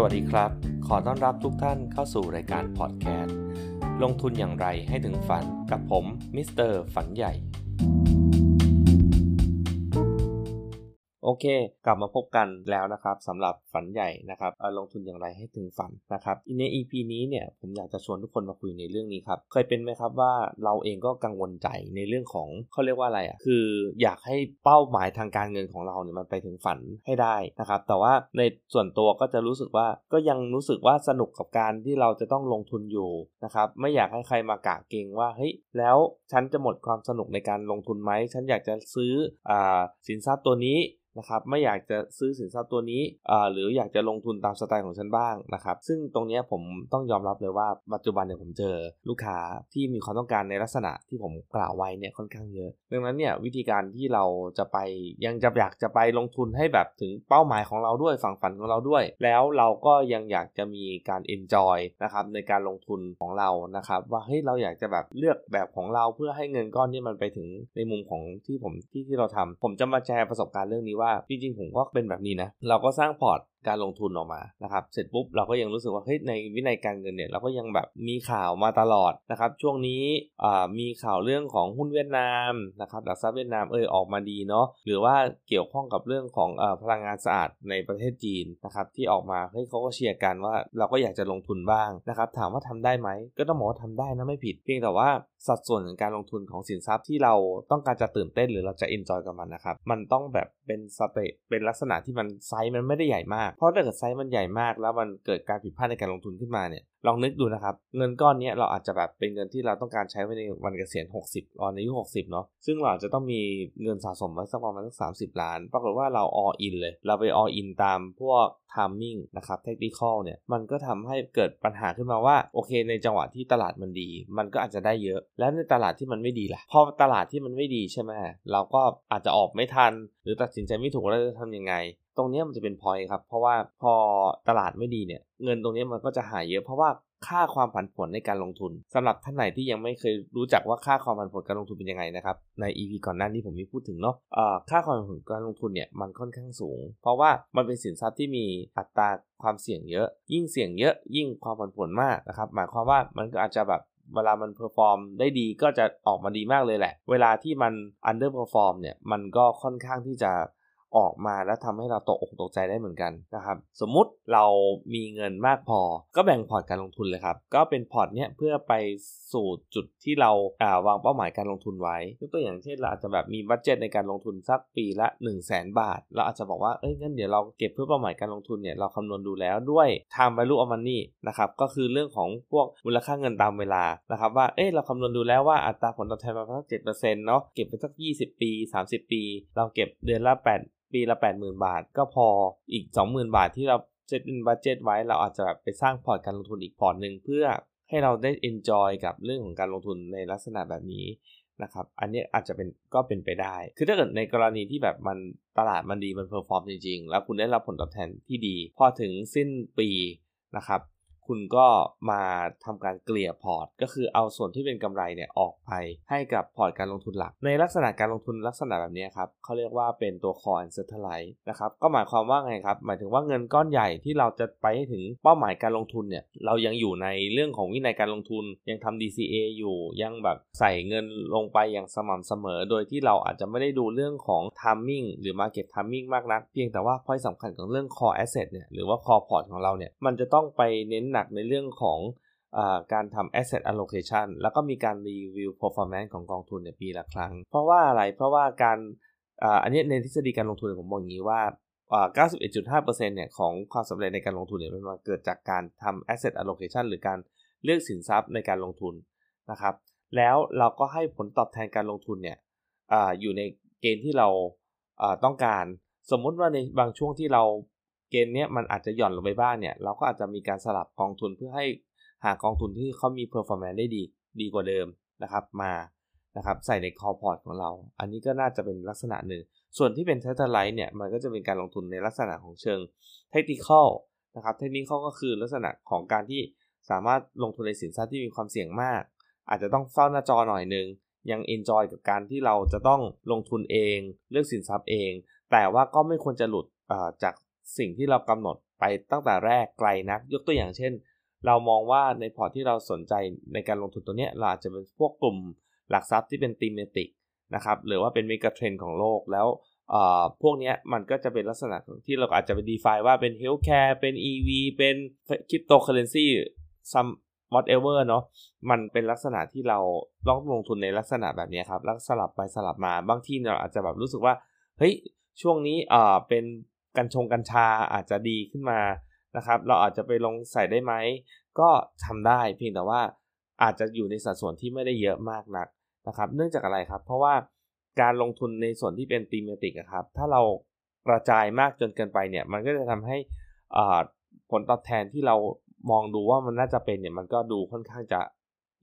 สวัสดีครับขอต้อนรับทุกท่านเข้าสู่รายการพอดแคสต์ลงทุนอย่างไรให้ถึงฝันกับผมมิสเตอร์ฝันใหญ่โอเคกลับมาพบกันแล้วนะครับสำหรับฝันใหญ่นะครับลงทุนอย่างไรให้ถึงฝันนะครับใน EP นี้เนี่ยผมอยากจะชวนทุกคนมาคุยในเรื่องนี้ครับเคยเป็นไหมครับว่าเราเองก็กังวลใจในเรื่องของเขาเรียกว่าอะไรอ่ะคืออยากให้เป้าหมายทางการเงินของเราเนี่ยมันไปถึงฝันให้ได้นะครับแต่ว่าในส่วนตัวก็จะรู้สึกว่าก็ยังรู้สึกว่าสนุกกับการที่เราจะต้องลงทุนอยู่นะครับไม่อยากให้ใครมากะเกงว่าเฮ้ยแล้วฉันจะหมดความสนุกในการลงทุนไหมฉันอยากจะซื้อสินทรัพย์ตัวนี้นะครับไม่อยากจะซื้อสินทรัพย์ตัวนี้หรืออยากจะลงทุนตามสไตล์ของฉันบ้างนะครับซึ่งตรงนี้ผมต้องยอมรับเลยว่าปัจจุบันเนี่ยผมเจอลูกค้าที่มีความต้องการในลักษณะที่ผมกล่าวไว้เนี่ยค่อนข้างเยอะดังนั้นเนี่ยวิธีการที่เราจะไปยังจะอยากจะไปลงทุนให้แบบถึงเป้าหมายของเราด้วยฝั่งฝันของเราด้วยแล้วเราก็ยังอยากจะมีการเอนจอยนะครับในการลงทุนของเรานะครับว่าเฮ้ยเราอยากจะแบบเลือกแบบของเราเพื่อให้เงินก้อนนี้มันไปถึงในมุมของที่ผมที่เราทำผมจะมาแชร์ประสบการณ์เรื่องนี้ว่าจริงๆผมก็เป็นแบบนี้นะเราก็สร้างพอร์ตการลงทุนออกมานะครับเสร็จปุ๊บเราก็ยังรู้สึกว่าเฮ้ยในวินัยการเงินเนี่ยเราก็ยังแบบมีข่าวมาตลอดนะครับช่วงนี้มีข่าวเรื่องของหุ้นเวียดนามนะครับหลักทรัพย์เวียดนามออกมาดีเนาะหรือว่าเกี่ยวข้องกับเรื่องของพลังงานสะอาดในประเทศจีนนะครับที่ออกมาเฮ้ยเขาก็เชียร์กันว่าเราก็อยากจะลงทุนบ้างนะครับถามว่าทำได้ไหมก็ต้องบอกว่าทำได้นะไม่ผิดเพียงแต่ว่าสัดส่วนของการลงทุนของสินทรัพย์ที่เราต้องการจะตื่นเต้นหรือเราจะเอนจอยกับมันนะครับมันต้องแบบเป็นสเตจเป็นลักษณะที่มันไซส์มันไม่ได้ใหญ่มากเพราะถ้าเกิดไซส์มันใหญ่มากแล้วมันเกิดการผิดพลาดในการลงทุนขึ้นมาเนี่ยลองนึกดูนะครับเงินก้อนนี้เราอาจจะแบบเป็นเงินที่เราต้องการใช้ไว้ในวันเกษียณ60ตอนอายุ60เนาะซึ่งเราจะต้องมีเงินสะสมไว้สักประมาณสัก30ล้านปรากฏว่าเรา all in เลยเราไป all in ตามพวก timing นะครับ technical เนี่ยมันก็ทำให้เกิดปัญหาขึ้นมาว่าโอเคในจังหวะที่ตลาดมันดีมันก็อาจจะได้เยอะแล้วในตลาดที่มันไม่ดีล่ะพอตลาดที่มันไม่ดีใช่ไหมเราก็อาจจะออกไม่ทันหรือตัดสินใจไม่ถูกแล้วจะทำยังไงตรงนี้มันจะเป็น point ครับเพราะว่าพอตลาดไม่ดีเนี่ยเงินตรงนี้มันก็จะหายเยอะเพราะว่าค่าความผันผวนในการลงทุนสำหรับท่านไหนที่ยังไม่เคยรู้จักว่าค่าความผันผวนการลงทุนเป็นยังไงนะครับใน EP ก่อนหน้านี้ผมมีพูดถึงเนาะค่าความผันผวนการลงทุนเนี่ยมันค่อนข้างสูงเพราะว่ามันเป็นสินทรัพย์ที่มีอัตราความเสี่ยงเยอะยิ่งเสี่ยงเยอะยิ่งความผันผวนมากนะครับหมายความว่ามันก็อาจจะแบบเวลามันเพอร์ฟอร์มได้ดีก็จะออกมาดีมากเลยแหละเวลาที่มันอันเดอร์เพอร์ฟอร์มเนี่ยมันก็ค่อนข้างที่จะออกมาแล้วทำให้เราตกอกตกใจได้เหมือนกันนะครับสมมุติเรามีเงินมากพอก็แบ่งพอร์ตการลงทุนเลยครับก็เป็นพอร์ตเนี้ยเพื่อไปสู่จุดที่เราวางเป้าหมายการลงทุนไว้ยกตัวอย่างเช่นเราอาจจะแบบมีบัดเจ็ตในการลงทุนสักปีละ 100,000 บาทเราอาจจะบอกว่าเอ้ยงั้นเดี๋ยวเราเก็บเพื่อเป้าหมายการลงทุนเนี่ยเราคำนวณดูแล้วด้วย Time Value of Money นะครับก็คือเรื่องของพวกมูลค่าเงินตามเวลานะครับว่าเอ้ยเราคำนวณดูแล้วว่าอัตราผลตอบแทนประมาณสัก 7% เนาะเก็บไปสัก20ปี30ปีเราเก็บเดือนละปีละ 80,000 บาทก็พออีก 20,000 บาทที่เราเซตเป็นบัดเจ็ตไว้เราอาจจะแบบไปสร้างพอร์ตการลงทุนอีกพอร์ตนึงเพื่อให้เราได้ enjoy กับเรื่องของการลงทุนในลักษณะแบบนี้นะครับอันนี้อาจจะเป็นก็เป็นไปได้คือถ้าเกิดในกรณีที่แบบมันตลาดมันดีมันเพอร์ฟอร์มจริงๆแล้วคุณได้รับผลตอบแทนที่ดีพอถึงสิ้นปีนะครับคุณก็มาทำการเกลี่ยพอร์ตก็คือเอาส่วนที่เป็นกำไรเนี่ยออกไปให้กับพอร์ตการลงทุนหลักในลักษณะการลงทุนลักษณะแบบนี้ครับเขาเรียกว่าเป็นตัว Core and Satellite นะครับก็หมายความว่าไงครับหมายถึงว่าเงินก้อนใหญ่ที่เราจะไปให้ถึงเป้าหมายการลงทุนเนี่ยเรายังอยู่ในเรื่องของวินัยการลงทุนยังทำ DCA อยู่ยังแบบใส่เงินลงไปอย่างสม่ำเสมอโดยที่เราอาจจะไม่ได้ดูเรื่องของ Timing หรือ Market Timing มากนักเพียงแต่ว่าข้อสำคัญของเรื่อง Core Asset เนี่ยหรือว่า Core Port ของเราเนี่ยมันจะต้องไปเน้นในเรื่องของการทำ asset allocation แล้วก็มีการรีวิว performance ของกองทุนในปีละครั้งเพราะว่าอะไรเพราะว่าการอันนี้ในทฤษฎีการลงทุนผมบอกอย่างนี้ว่า91.5% เนี่ยของความสำเร็จในการลงทุนเนี่ยมันมาเกิดจากการทำ asset allocation หรือการเลือกสินทรัพย์ในการลงทุนนะครับแล้วเราก็ให้ผลตอบแทนการลงทุนเนี่ยอยู่ในเกณฑ์ที่เราต้องการสมมติว่าในบางช่วงที่เราเกณฑ์นี้มันอาจจะหย่อนลงไปบ้างเนี่ยเราก็อาจจะมีการสลับกองทุนเพื่อให้หากองทุนที่เขามี performance ได้ดีกว่าเดิมนะครับมานะครับใส่ใน core port ของเราอันนี้ก็น่าจะเป็นลักษณะหนึ่งส่วนที่เป็น satellite เนี่ยมันก็จะเป็นการลงทุนในลักษณะของเชิง technical นะครับ technical ก็คือลักษณะของการที่สามารถลงทุนในสินทรัพย์ที่มีความเสี่ยงมากอาจจะต้องเฝ้าหน้าจอหน่อยนึงยัง enjoy กับการที่เราจะต้องลงทุนเองเลือกสินทรัพย์เองแต่ว่าก็ไม่ควรจะหลุดจากสิ่งที่เรากำหนด ไปตั้งแต่แรกไกลนักยกตัวอย่างเช่นเรามองว่าในพอร์ตที่เราสนใจในการลงทุนตัวเนี้ยเราอาจจะเป็นพวกกลุ่มหลักทรัพย์ที่เป็นธีมติกนะครับหรือว่าเป็นเมกะเทรนด์ของโลกแล้วพวกนี้มันก็จะเป็นลักษณะที่เราอาจจะไป define ว่าเป็น healthcare เป็น EV เป็น cryptocurrency some whatever เนาะมันเป็นลักษณะที่เราต้องลงทุนในลักษณะแบบนี้ครับแล้วสลับไปสลับมาบางทีเราอาจจะแบบรู้สึกว่าเฮ้ยช่วงนี้เป็นกัญชาอาจจะดีขึ้นมานะครับเราอาจจะไปลงใส่ได้ไหมก็ทำได้เพียงแต่ว่าอาจจะอยู่ในสัดส่วนที่ไม่ได้เยอะมากนักนะครับเนื่องจากอะไรครับเพราะว่าการลงทุนในส่วนที่เป็นธีมติกครับถ้าเรากระจายมากจนเกินไปเนี่ยมันก็จะทำให้ผลตอบแทนที่เรามองดูว่ามันน่าจะเป็นเนี่ยมันก็ดูค่อนข้างจะ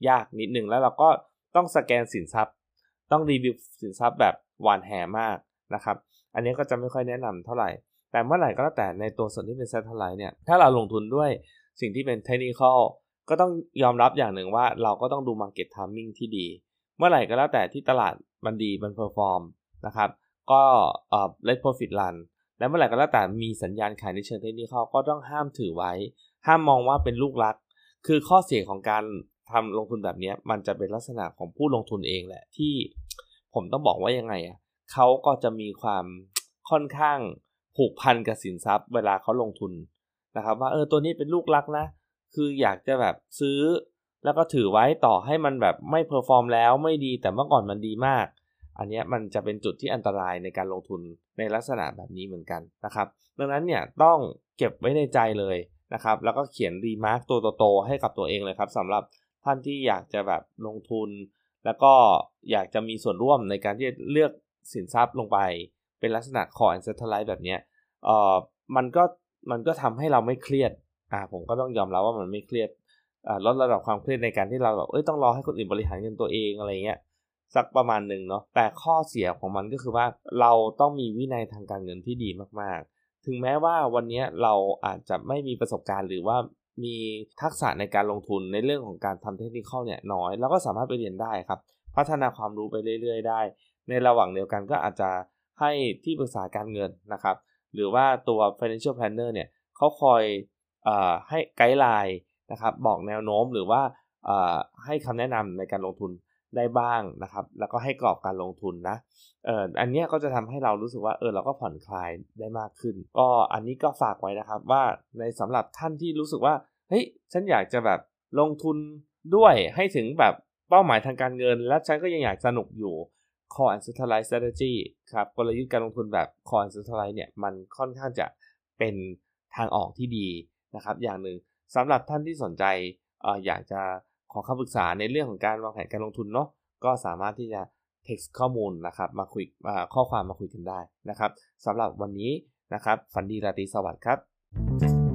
ยากนิดนึงแล้วเราก็ต้องสแกนสินทรัพย์ต้องรีวิวสินทรัพย์แบบหวานแหมากนะครับอันนี้ก็จะไม่ค่อยแนะนำเท่าไหร่แต่เมื่อไหร่ก็แล้วแต่ในตัวส่วนที่เป็น Satellite เนี่ยถ้าเราลงทุนด้วยสิ่งที่เป็น Technical ก็ต้องยอมรับอย่างหนึ่งว่าเราก็ต้องดู Market Timing ที่ดีเมื่อไหร่ก็แล้วแต่ที่ตลาดมันดีมันเพอร์ฟอร์มนะครับก็Let Profit Run และเมื่อไหร่ก็แล้วแต่มีสัญญาณขายในเชิง Technical ก็ต้องห้ามถือไว้ห้ามมองว่าเป็นลูกรักคือข้อเสียของการทำลงทุนแบบนี้มันจะเป็นลักษณะของผู้ลงทุนเองแหละที่ผมต้องบอกว่ายังไงอ่ะเขาก็จะมีความค่อนข้างผูกพันกับสินทรัพย์เวลาเขาลงทุนนะครับว่าตัวนี้เป็นลูกรักนะคืออยากจะแบบซื้อแล้วก็ถือไว้ต่อให้มันแบบไม่เพอร์ฟอร์มแล้วไม่ดีแต่เมื่อก่อนมันดีมากอันนี้มันจะเป็นจุดที่อันตรายในการลงทุนในลักษณะแบบนี้เหมือนกันนะครับดังนั้นเนี่ยต้องเก็บไว้ในใจเลยนะครับแล้วก็เขียนรีมาร์คตัวโตๆให้กับตัวเองเลยครับสำหรับท่านที่อยากจะแบบลงทุนแล้วก็อยากจะมีส่วนร่วมในการที่เลือกสินทรัพย์ลงไปเป็นลักษณะของ Satellite แบบนี้มันก็ทำให้เราไม่เครียดผมก็ต้องยอมรับว่ามันไม่เครียดลดระดับความเครียดในการที่เราแบบต้องรอให้คนอื่นบริหารเงินตัวเองอะไรเงี้ยสักประมาณนึงเนาะแต่ข้อเสียของมันก็คือว่าเราต้องมีวินัยทางการเงินที่ดีมากๆถึงแม้ว่าวันนี้เราอาจจะไม่มีประสบการณ์หรือว่ามีทักษะในการลงทุนในเรื่องของการทำเทคนิคเนี่ยน้อยเราก็สามารถไปเรียนได้ครับพัฒนาความรู้ไปเรื่อยๆได้ในระหว่างเดียวกันก็อาจจะให้ที่ปรึกษาการเงินนะครับหรือว่าตัว financial planner เนี่ยเขาคอยให้ไกด์ไลน์นะครับบอกแนวโน้มหรือว่าให้คำแนะนำในการลงทุนได้บ้างนะครับแล้วก็ให้กรอบการลงทุนนะอันนี้ก็จะทำให้เรารู้สึกว่าเราก็ผ่อนคลายได้มากขึ้นก็อันนี้ก็ฝากไว้นะครับว่าในสำหรับท่านที่รู้สึกว่าเฮ้ยฉันอยากจะแบบลงทุนด้วยให้ถึงแบบเป้าหมายทางการเงินและฉันก็ยังอยากสนุกอยู่ Core and Satellite Strategy ครับกลยุทธ์การลงทุนแบบ Core and Satellite เนี่ยมันค่อนข้างจะเป็นทางออกที่ดีนะครับอย่างหนึ่งสำหรับท่านที่สนใจอยากจะขอคำปรึกษาในเรื่องของการวางแผนการลงทุนเนาะก็สามารถที่จะ text ข้อมูลนะครับมาคุยข้อความมาคุยกันได้นะครับสำหรับวันนี้นะครับฝันดีราตรีสวัสดิ์ครับ